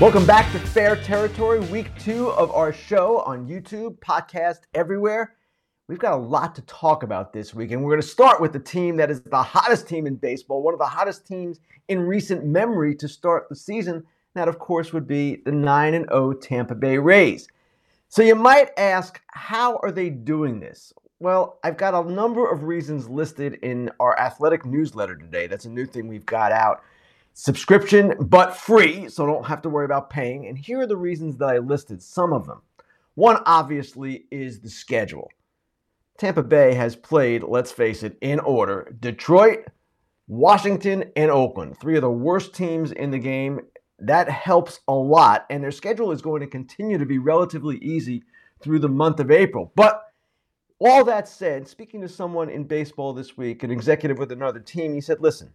Welcome back to Fair Territory, week 2 of our show on YouTube, podcast, everywhere. We've got a lot to talk about this week, and we're going to start with the team that is the hottest team in baseball, one of the hottest teams in recent memory to start the season. That, of course, would be the 9-0 Tampa Bay Rays. So you might ask, how are they doing this? Well, I've got a number of reasons listed in our Athletic newsletter today. That's a new thing we've got out. Subscription, but free, so don't have to worry about paying. And here are the reasons that I listed, some of them. One, obviously, is the schedule. Tampa Bay has played, let's face it, in order, Detroit, Washington, and Oakland. Three of the worst teams in the game. That helps a lot, and their schedule is going to continue to be relatively easy through the month of April. But all that said, speaking to someone in baseball this week, an executive with another team, he said, listen,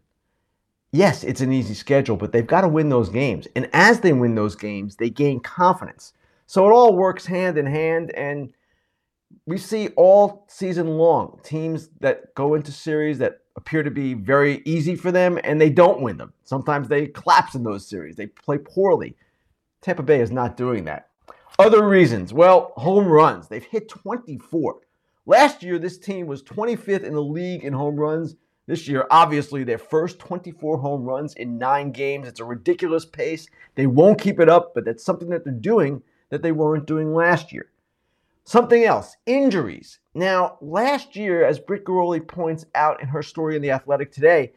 yes, it's an easy schedule, but they've got to win those games. And as they win those games, they gain confidence. So it all works hand in hand, and we see all season long teams that go into series that appear to be very easy for them, and they don't win them. Sometimes they collapse in those series. They play poorly. Tampa Bay is not doing that. Other reasons, well, home runs. They've hit 24. Last year, this team was 25th in the league in home runs. This year, obviously, their first 24 home runs in 9 games. It's a ridiculous pace. They won't keep it up, but that's something that they're doing that they weren't doing last year. Something else, injuries. Now, last year, as Britt Guerroli points out in her story in The Athletic today,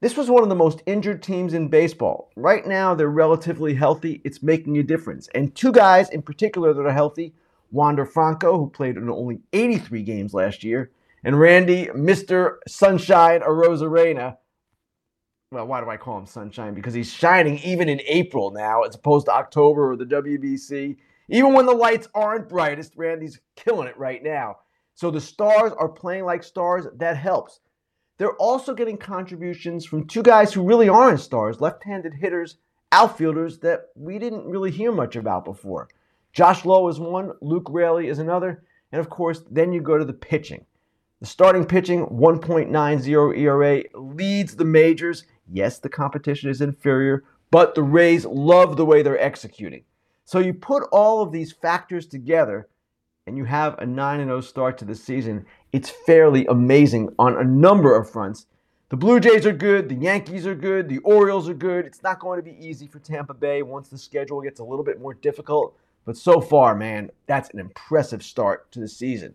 this was one of the most injured teams in baseball. Right now, they're relatively healthy. It's making a difference. And two guys in particular that are healthy, Wander Franco, who played in only 83 games last year, and Randy, Mr. Sunshine Arozarena. Well, why do I call him Sunshine? Because he's shining even in April now as opposed to October or the WBC. Even when the lights aren't brightest, Randy's killing it right now. So the stars are playing like stars. That helps. They're also getting contributions from two guys who really aren't stars, left-handed hitters, outfielders that we didn't really hear much about before. Josh Lowe is one. Luke Raley is another. And, of course, then you go to the pitching. The starting pitching, 1.90 ERA, leads the majors. Yes, the competition is inferior, but the Rays love the way they're executing. So you put all of these factors together, and you have a 9-0 start to the season. It's fairly amazing on a number of fronts. The Blue Jays are good. The Yankees are good. The Orioles are good. It's not going to be easy for Tampa Bay once the schedule gets a little bit more difficult. But so far, man, that's an impressive start to the season.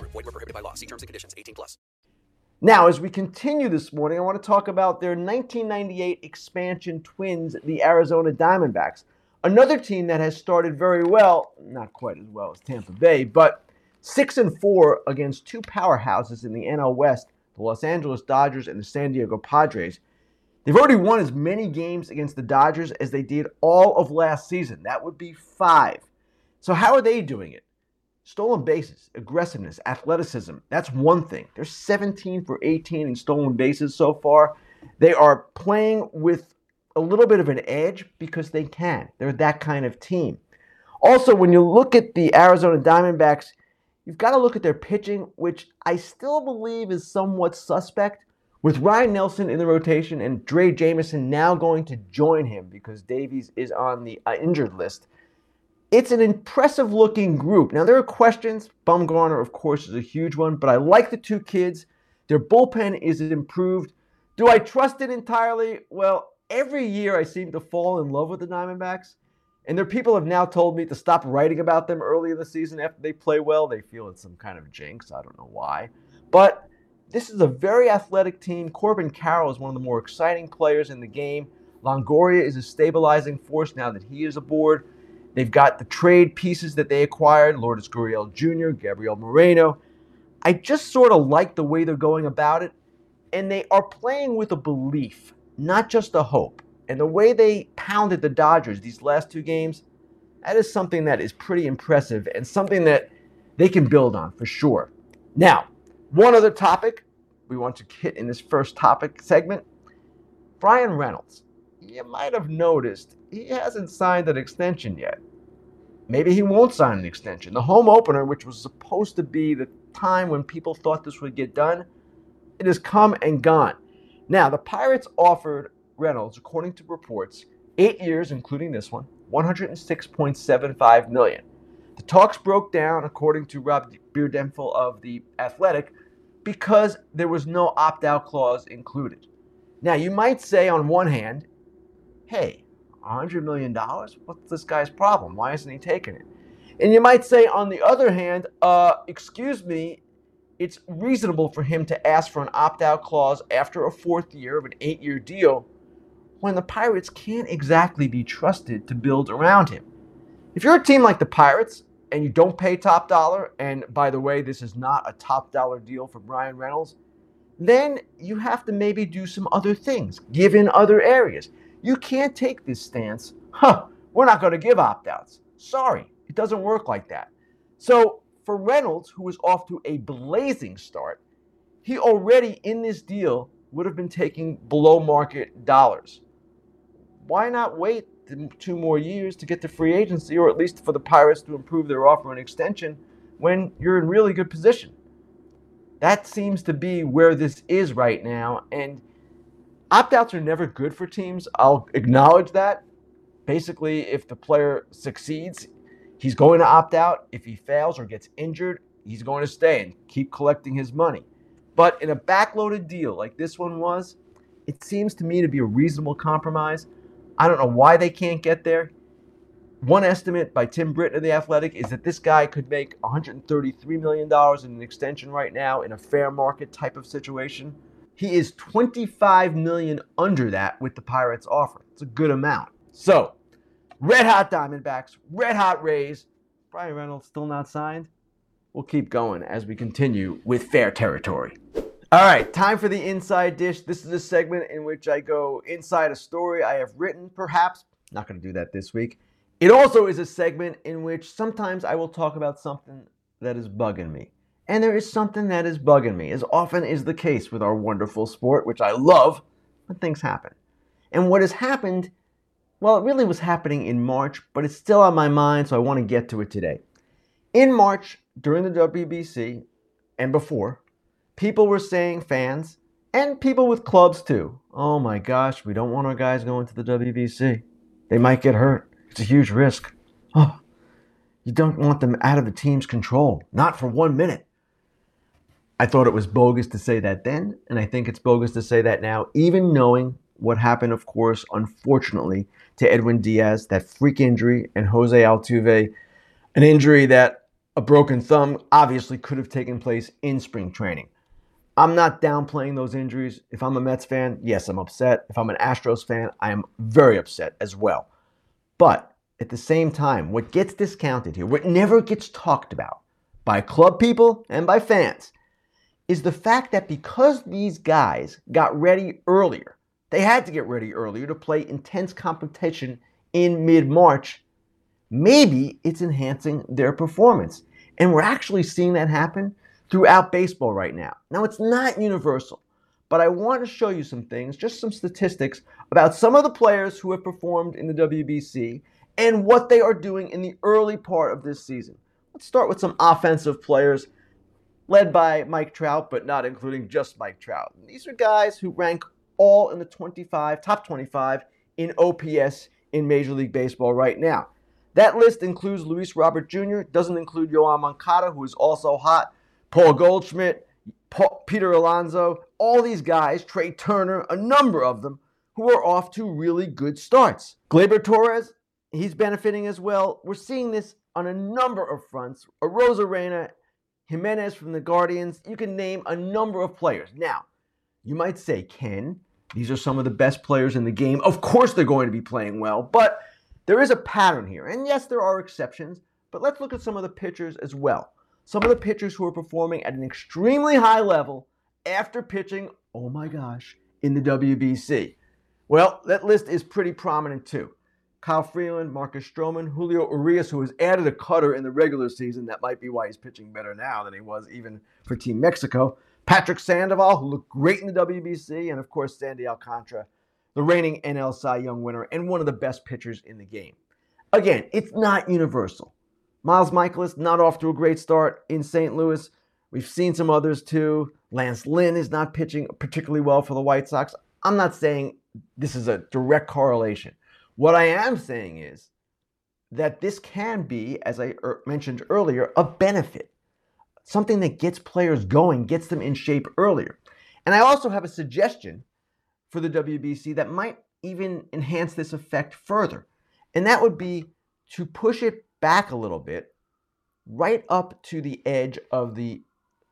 Void where prohibited by law. See terms and conditions. 18 plus. Now, as we continue this morning, I want to talk about their 1998 expansion twins, the Arizona Diamondbacks. Another team that has started very well, not quite as well as Tampa Bay, but 6-4 against two powerhouses in the NL West, the Los Angeles Dodgers and the San Diego Padres. They've already won as many games against the Dodgers as they did all of last season. That would be 5. So how are they doing it? Stolen bases, aggressiveness, athleticism. That's one thing. They're 17 for 18 in stolen bases so far. They are playing with a little bit of an edge because they can. They're that kind of team. Also, when you look at the Arizona Diamondbacks, you've got to look at their pitching, which I still believe is somewhat suspect. With Ryan Nelson in the rotation and Drey Jameson now going to join him because Davies is on the injured list, it's an impressive-looking group. Now, there are questions. Bumgarner, of course, is a huge one, but I like the two kids. Their bullpen is improved. Do I trust it entirely? Well, every year I seem to fall in love with the Diamondbacks, and their people have now told me to stop writing about them early in the season after they play well. They feel it's some kind of jinx. I don't know why. But this is a very athletic team. Corbin Carroll is one of the more exciting players in the game. Longoria is a stabilizing force now that he is aboard. They've got the trade pieces that they acquired, Lourdes Gurriel Jr., Gabriel Moreno. I just sort of like the way they're going about it, and they are playing with a belief, not just a hope. And the way they pounded the Dodgers these last two games, that is something that is pretty impressive and something that they can build on for sure. Now, one other topic we want to hit in this first topic segment, Bryan Reynolds. You might have noticed he hasn't signed an extension yet. Maybe he won't sign an extension. The home opener, which was supposed to be the time when people thought this would get done, it has come and gone. Now, the Pirates offered Reynolds, according to reports, 8 years, including this one, $106.75 million. The talks broke down, according to Rob Beardenville of The Athletic, because there was no opt-out clause included. Now, you might say on one hand, hey, $100 million? What's this guy's problem? Why isn't he taking it? And you might say, on the other hand, excuse me, it's reasonable for him to ask for an opt-out clause after a fourth year of an 8-year deal when the Pirates can't exactly be trusted to build around him. If you're a team like the Pirates and you don't pay top dollar, and by the way, this is not a top dollar deal for Bryan Reynolds, then you have to maybe do some other things, give in other areas. You can't take this stance, we're not going to give opt-outs. Sorry, it doesn't work like that. So for Reynolds, who was off to a blazing start, he already in this deal would have been taking below market dollars. Why not wait 2 more years to get to free agency, or at least for the Pirates to improve their offer and extension when you're in really good position? That seems to be where this is right now, and opt-outs are never good for teams. I'll acknowledge that. Basically, if the player succeeds, he's going to opt out. If he fails or gets injured, he's going to stay and keep collecting his money. But in a backloaded deal like this one was, it seems to me to be a reasonable compromise. I don't know why they can't get there. One estimate by Tim Britton of The Athletic is that this guy could make $133 million in an extension right now in a fair market type of situation. He is $25 million under that with the Pirates' offer. It's a good amount. So, red-hot Diamondbacks, red-hot Rays. Bryan Reynolds still not signed. We'll keep going as we continue with Fair Territory. All right, time for the Inside Dish. This is a segment in which I go inside a story I have written, perhaps. Not going to do that this week. It also is a segment in which sometimes I will talk about something that is bugging me. And there is something that is bugging me, as often is the case with our wonderful sport, which I love, but things happen. And what has happened, well, it really was happening in March, but it's still on my mind, so I want to get to it today. In March, during the WBC, and before, people were saying, fans, and people with clubs too, oh my gosh, we don't want our guys going to the WBC. They might get hurt. It's a huge risk. Oh, you don't want them out of the team's control. Not for 1 minute. I thought it was bogus to say that then, and I think it's bogus to say that now, even knowing what happened, of course, unfortunately, to Edwin Diaz, that freak injury, and Jose Altuve, an injury that a broken thumb obviously could have taken place in spring training. I'm not downplaying those injuries. If I'm a Mets fan, yes, I'm upset. If I'm an Astros fan, I am very upset as well. But at the same time, what gets discounted here, what never gets talked about by club people and by fans, is the fact that because these guys got ready earlier, they had to get ready earlier to play intense competition in mid-March, maybe it's enhancing their performance. And we're actually seeing that happen throughout baseball right now. Now, it's not universal, but I want to show you some things, just some statistics about some of the players who have performed in the WBC and what they are doing in the early part of this season. Let's start with some offensive players, led by Mike Trout, but not including just Mike Trout. And these are guys who rank all in the top 25 in OPS in Major League Baseball right now. That list includes Luis Robert Jr., doesn't include Yoan Moncada, who is also hot, Paul Goldschmidt, Peter Alonso, all these guys, Trey Turner, a number of them, who are off to really good starts. Gleyber Torres, he's benefiting as well. We're seeing this on a number of fronts. Arozarena, Jimenez from the Guardians, you can name a number of players. Now, you might say, Ken, these are some of the best players in the game. Of course they're going to be playing well, but there is a pattern here. And yes, there are exceptions, but let's look at some of the pitchers as well. Some of the pitchers who are performing at an extremely high level after pitching, oh my gosh, in the WBC. Well, that list is pretty prominent too. Kyle Freeland, Marcus Stroman, Julio Urias, who has added a cutter in the regular season. That might be why he's pitching better now than he was even for Team Mexico. Patrick Sandoval, who looked great in the WBC, and of course, Sandy Alcantara, the reigning NL Cy Young winner and one of the best pitchers in the game. Again, it's not universal. Miles Mikolas, not off to a great start in St. Louis. We've seen some others too. Lance Lynn is not pitching particularly well for the White Sox. I'm not saying this is a direct correlation. What I am saying is that this can be, as I mentioned earlier, a benefit. Something that gets players going, gets them in shape earlier. And I also have a suggestion for the WBC that might even enhance this effect further. And that would be to push it back a little bit, right up to the edge of the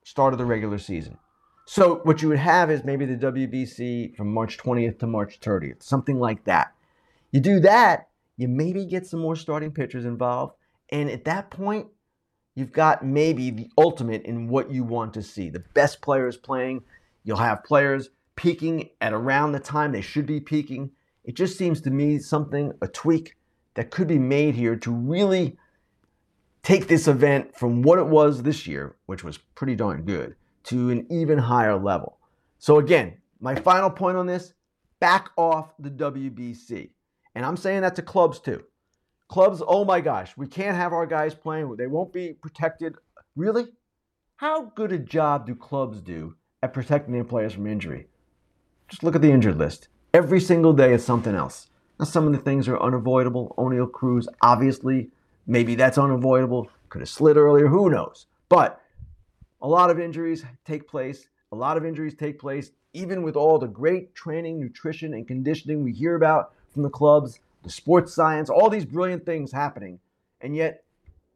start of the regular season. So what you would have is maybe the WBC from March 20th to March 30th, something like that. You do that, you maybe get some more starting pitchers involved, and at that point, you've got maybe the ultimate in what you want to see. The best players playing, you'll have players peaking at around the time they should be peaking. It just seems to me something, a tweak that could be made here to really take this event from what it was this year, which was pretty darn good, to an even higher level. So again, my final point on this, back off the WBC. And I'm saying that to clubs too. Clubs, oh my gosh, we can't have our guys playing. They won't be protected. Really? How good a job do clubs do at protecting their players from injury? Just look at the injured list. Every single day is something else. Now, some of the things are unavoidable. O'Neal Cruz, obviously, maybe that's unavoidable. Could have slid earlier. Who knows? But a lot of injuries take place. A lot of injuries take place, even with all the great training, nutrition, and conditioning we hear about from the clubs, the sports science, all these brilliant things happening, and yet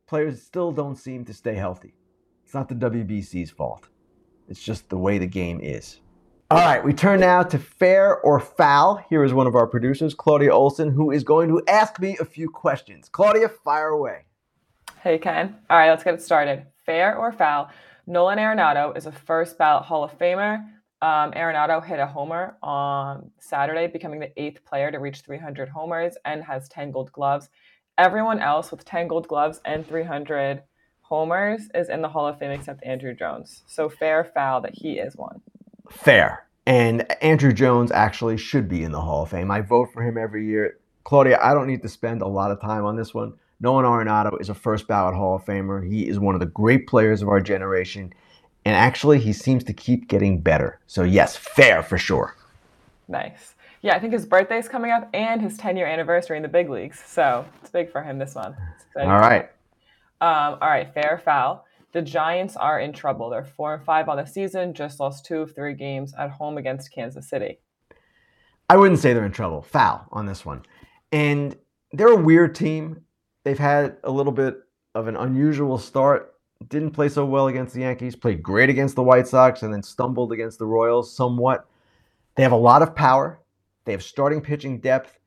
players still don't seem to stay healthy. It's not the WBC's fault. It's just the way the game is. All right, we turn now to Fair or Foul. Here is one of our producers, Claudia Olson, who is going to ask me a few questions. Claudia, fire away. Hey, Ken. All right, let's get it started. Fair or Foul, Nolan Arenado is a first-ballot Hall of Famer. Arenado hit a homer on Saturday, becoming the 8th player to reach 300 homers and has 10 gold gloves. Everyone else with 10 gold gloves and 300 homers is in the Hall of Fame except Andruw Jones. So fair, foul that he is one. Fair. And Andruw Jones actually should be in the Hall of Fame. I vote for him every year. Claudia, I don't need to spend a lot of time on this one. Nolan Arenado is a first ballot Hall of Famer. He is one of the great players of our generation. And actually, he seems to keep getting better. So yes, fair for sure. Nice. Yeah, I think his birthday's coming up and his 10-year anniversary in the big leagues. So it's big for him this month. All right. All right, fair foul. The Giants are in trouble. They're 4-5 on the season, just lost 2 of 3 games at home against Kansas City. I wouldn't say they're in trouble. Foul on this one. And they're a weird team. They've had a little bit of an unusual start. Didn't play so well against the Yankees, played great against the White Sox, and then stumbled against the Royals somewhat. They have a lot of power. They have starting pitching depth.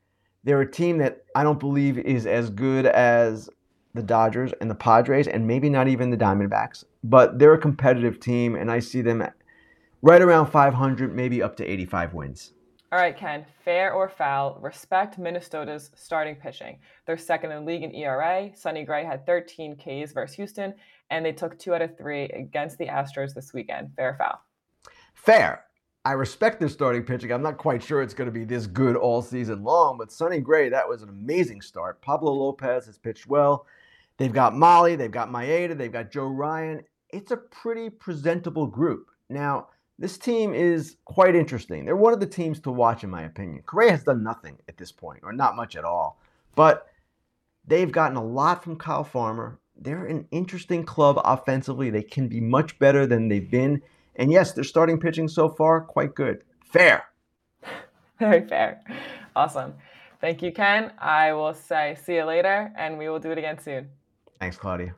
They're a team that I don't believe is as good as the Dodgers and the Padres, and maybe not even the Diamondbacks. But they're a competitive team, and I see them right around 500, maybe up to 85 wins. All right, Ken, fair or foul, respect Minnesota's starting pitching. They're second in the league in ERA. Sonny Gray had 13 Ks versus Houston, and they took 2 out of 3 against the Astros this weekend. Fair or foul? Fair. I respect their starting pitching. I'm not quite sure it's going to be this good all season long, but Sonny Gray, that was an amazing start. Pablo Lopez has pitched well. They've got Molly, they've got Maeda, they've got Joe Ryan. It's a pretty presentable group. Now, this team is quite interesting. They're one of the teams to watch, in my opinion. Correa has done nothing at this point, or not much at all. But they've gotten a lot from Kyle Farmer. They're an interesting club offensively. They can be much better than they've been. And yes, their starting pitching so far, quite good. Fair. Very fair. Awesome. Thank you, Ken. I will say see you later, and we will do it again soon. Thanks, Claudia.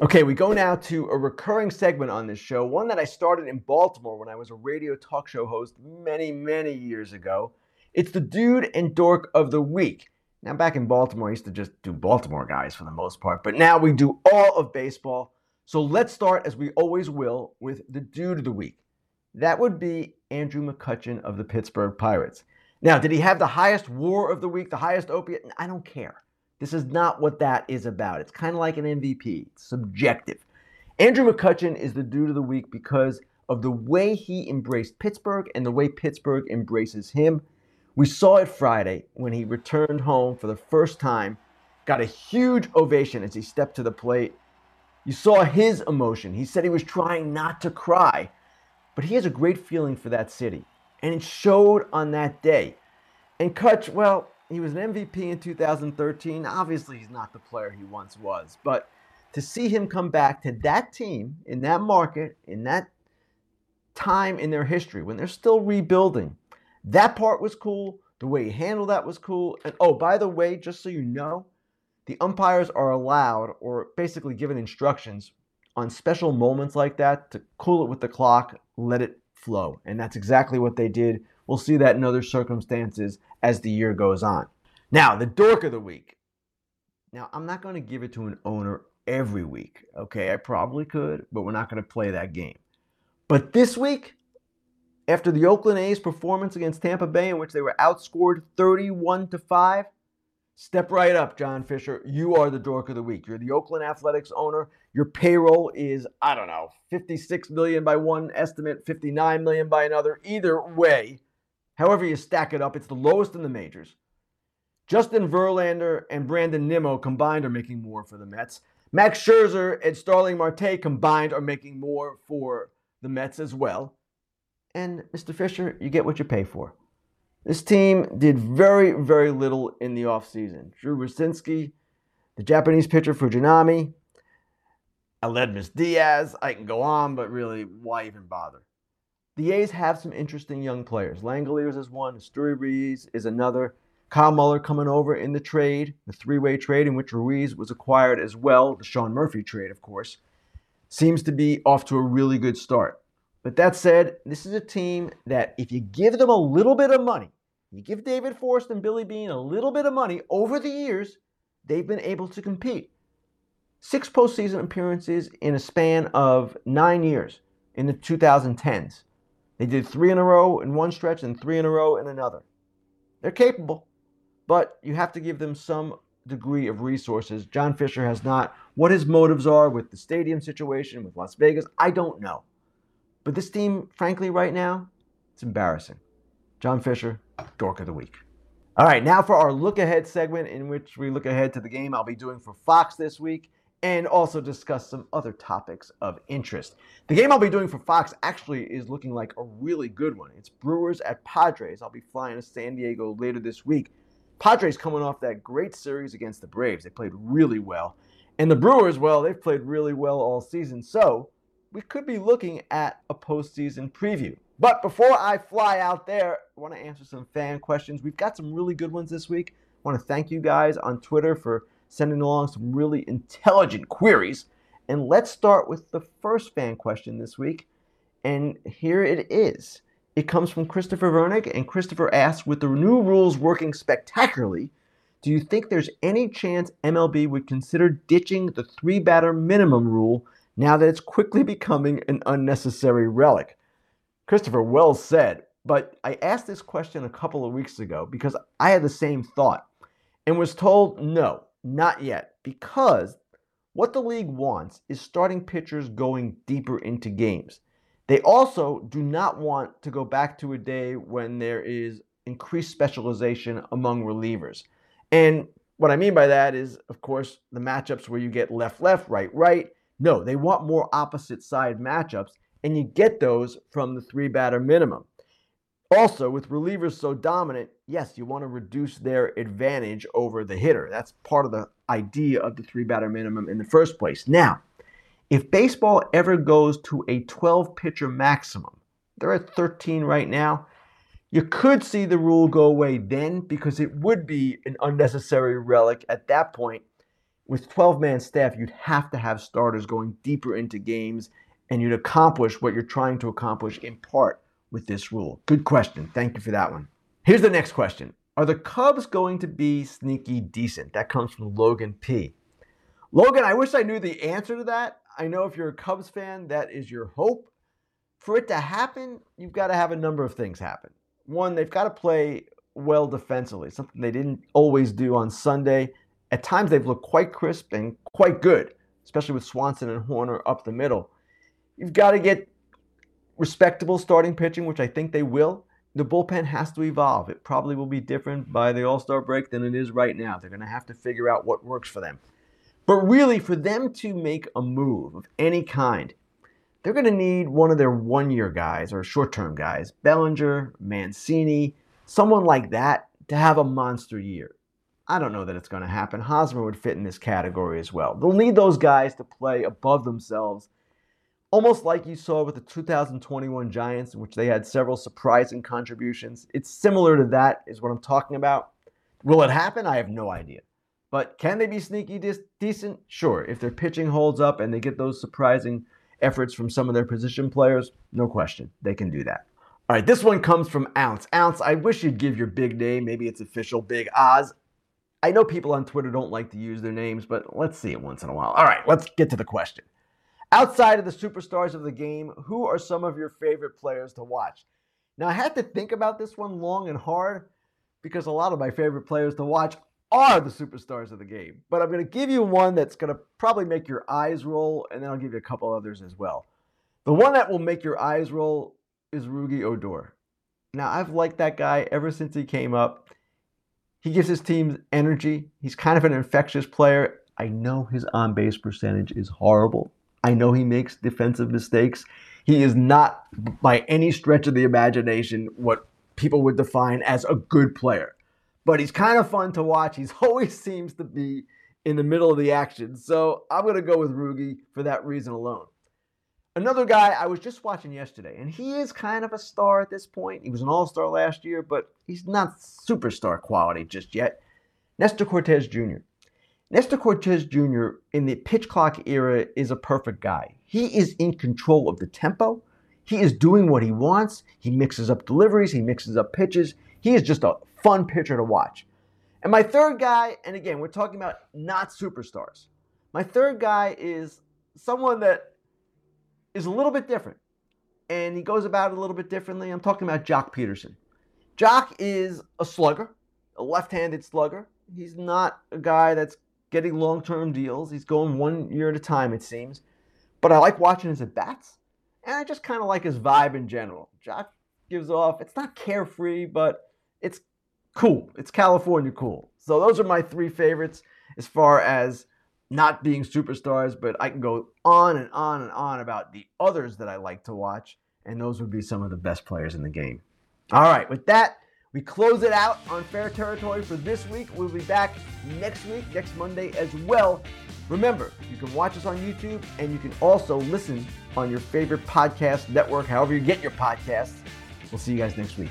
Okay, we go now to a recurring segment on this show, one that I started in Baltimore when I was a radio talk show host many, many years ago. It's the Dude and Dork of the Week. Now, back in Baltimore, I used to just do Baltimore guys for the most part, but now we do all of baseball. So let's start, as we always will, with the Dude of the Week. That would be Andrew McCutchen of the Pittsburgh Pirates. Now, did he have the highest WAR of the week, the highest OPS? I don't care. This is not what that is about. It's kind of like an MVP. It's subjective. Andrew McCutchen is the Dude of the Week because of the way he embraced Pittsburgh and the way Pittsburgh embraces him. We saw it Friday when he returned home for the first time, got a huge ovation as he stepped to the plate. You saw his emotion. He said he was trying not to cry, but he has a great feeling for that city, and it showed on that day. And Kutch, well, he was an MVP in 2013. Obviously, he's not the player he once was, but to see him come back to that team, in that market, in that time in their history, when they're still rebuilding, that part was cool. The way he handled that was cool. And oh, by the way, just so you know, the umpires are allowed or basically given instructions on special moments like that to cool it with the clock, let it flow. And that's exactly what they did. We'll see that in other circumstances as the year goes on. Now, the Dork of the Week. Now, I'm not going to give it to an owner every week. Okay, I probably could, but we're not going to play that game. But this week, after the Oakland A's performance against Tampa Bay, in which they were outscored 31-5, step right up, John Fisher. You are the Dork of the Week. You're the Oakland Athletics owner. Your payroll is, I don't know, $56 million by one estimate, $59 million by another. Either way, however you stack it up, it's the lowest in the majors. Justin Verlander and Brandon Nimmo combined are making more for the Mets. Max Scherzer and Starling Marte combined are making more for the Mets as well. And, Mr. Fisher, you get what you pay for. This team did very, very little in the offseason. Drew Rusinski, the Japanese pitcher Fujinami, Aledmus Diaz. I can go on, but really, why even bother? The A's have some interesting young players. Langoliers is one. Asturi Ruiz is another. Kyle Muller coming over in the trade, the three-way trade in which Ruiz was acquired as well, the Sean Murphy trade, of course, seems to be off to a really good start. But that said, this is a team that if you give them a little bit of money, you give David Forrest and Billy Beane a little bit of money over the years, they've been able to compete. 6 postseason appearances in a span of 9 years in the 2010s. They did 3 in a row in one stretch and 3 in a row in another. They're capable, but you have to give them some degree of resources. John Fisher has not. What his motives are with the stadium situation, with Las Vegas, I don't know. But this team, frankly, right now, it's embarrassing. John Fisher, Dork of the Week. All right, now for our Look Ahead segment, in which we look ahead to the game I'll be doing for Fox this week and also discuss some other topics of interest. The game I'll be doing for Fox actually is looking like a really good one. It's Brewers at Padres. I'll be flying to San Diego later this week. Padres coming off that great series against the Braves. They played really well. And the Brewers, well, they've played really well all season, so we could be looking at a postseason preview. But before I fly out there, I want to answer some fan questions. We've got some really good ones this week. I want to thank you guys on Twitter for sending along some really intelligent queries. And let's start with the first fan question this week. And here it is. It comes from Christopher Vernick. And Christopher asks, with the new rules working spectacularly, do you think there's any chance MLB would consider ditching the 3-batter minimum rule now that it's quickly becoming an unnecessary relic? Christopher, well said. But I asked this question a couple of weeks ago because I had the same thought and was told, no, not yet, because what the league wants is starting pitchers going deeper into games. They also do not want to go back to a day when there is increased specialization among relievers. And what I mean by that is, of course, the matchups where you get left-left, right-right. No, they want more opposite side matchups, and you get those from the 3-batter minimum. Also, with relievers so dominant, yes, you want to reduce their advantage over the hitter. That's part of the idea of the 3-batter minimum in the first place. Now, If baseball ever goes to a 12-pitcher maximum, they're at 13 right now, you could see the rule go away then because it would be an unnecessary relic at that point. With 12-man staff, you'd have to have starters going deeper into games, and you'd accomplish what you're trying to accomplish in part with this rule. Good question. Thank you for that one. Here's the next question. Are the Cubs going to be sneaky decent? That comes from Logan P. Logan, I wish I knew the answer to that. I know if you're a Cubs fan, that is your hope. For it to happen, you've got to have a number of things happen. One, they've got to play well defensively, something they didn't always do on Sunday. At times, they've looked quite crisp and quite good, especially with Swanson and Horner up the middle. You've got to get respectable starting pitching, which I think they will. The bullpen has to evolve. It probably will be different by the All-Star break than it is right now. They're going to have to figure out what works for them. But really, for them to make a move of any kind, they're going to need one of their one-year guys or short-term guys, Bellinger, Mancini, someone like that, to have a monster year. I don't know that it's going to happen. Hosmer would fit in this category as well. They'll need those guys to play above themselves, almost like you saw with the 2021 Giants, in which they had several surprising contributions. It's similar to that is what I'm talking about. Will it happen? I have no idea. But can they be sneaky decent? Sure. If their pitching holds up and they get those surprising efforts from some of their position players, no question, they can do that. All right, this one comes from Ounce. Ounce, I wish you'd give your big name. Maybe it's official, Big Oz. I know people on Twitter don't like to use their names, but let's see it once in a while. All right, let's get to the question. Outside of the superstars of the game, who are some of your favorite players to watch? Now, I had to think about this one long and hard because a lot of my favorite players to watch are the superstars of the game. But I'm going to give you one that's going to probably make your eyes roll, and then I'll give you a couple others as well. The one that will make your eyes roll is Rougi Odor. Now, I've liked that guy ever since he came up. He gives his team energy. He's kind of an infectious player. I know his on-base percentage is horrible. I know he makes defensive mistakes. He is not, by any stretch of the imagination, what people would define as a good player. But he's kind of fun to watch. He always seems to be in the middle of the action. So I'm going to go with Rougi for that reason alone. Another guy I was just watching yesterday, and he is kind of a star at this point. He was an all-star last year, but he's not superstar quality just yet. Nestor Cortes Jr. Nestor Cortes Jr. in the pitch clock era is a perfect guy. He is in control of the tempo. He is doing what he wants. He mixes up deliveries. He mixes up pitches. He is just a fun pitcher to watch. And my third guy, and again, we're talking about not superstars. My third guy is someone that is a little bit different, and he goes about it a little bit differently. I'm talking about Jock Peterson. Jock is a slugger, a left-handed slugger. He's not a guy that's getting long-term deals. He's going 1 year at a time, it seems. But I like watching his at-bats, and I just kind of like his vibe in general. Jock gives off, it's not carefree, but it's cool. It's California cool. So those are my three favorites as far as not being superstars, but I can go on and on and on about the others that I like to watch, and those would be some of the best players in the game. All right, with that, we close it out on Fair Territory for this week. We'll be back next week, next Monday as well. Remember, you can watch us on YouTube, and you can also listen on your favorite podcast network, however you get your podcasts. We'll see you guys next week.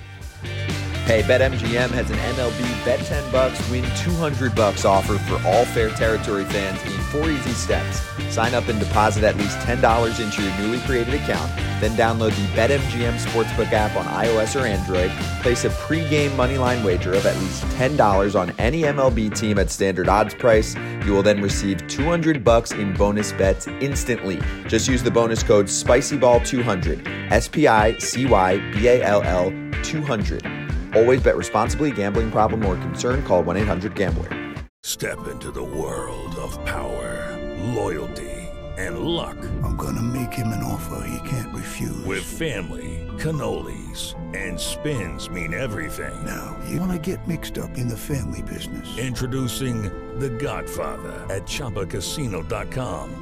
Hey, BetMGM has an MLB bet $10, win $200 offer for all Fair Territory fans in 4 easy steps. Sign up and deposit at least $10 into your newly created account. Then download the BetMGM Sportsbook app on iOS or Android. Place a pregame moneyline wager of at least $10 on any MLB team at standard odds price. You will then receive $200 in bonus bets instantly. Just use the bonus code SPICYBALL200, S-P-I-C-Y-B-A-L-L 200. Always bet responsibly. Gambling problem or concern, call 1-800-GAMBLER. Step into the world of power, loyalty, and luck. I'm going to make him an offer he can't refuse. With family, cannolis, and spins mean everything. Now, you want to get mixed up in the family business. Introducing The Godfather at ChumbaCasino.com.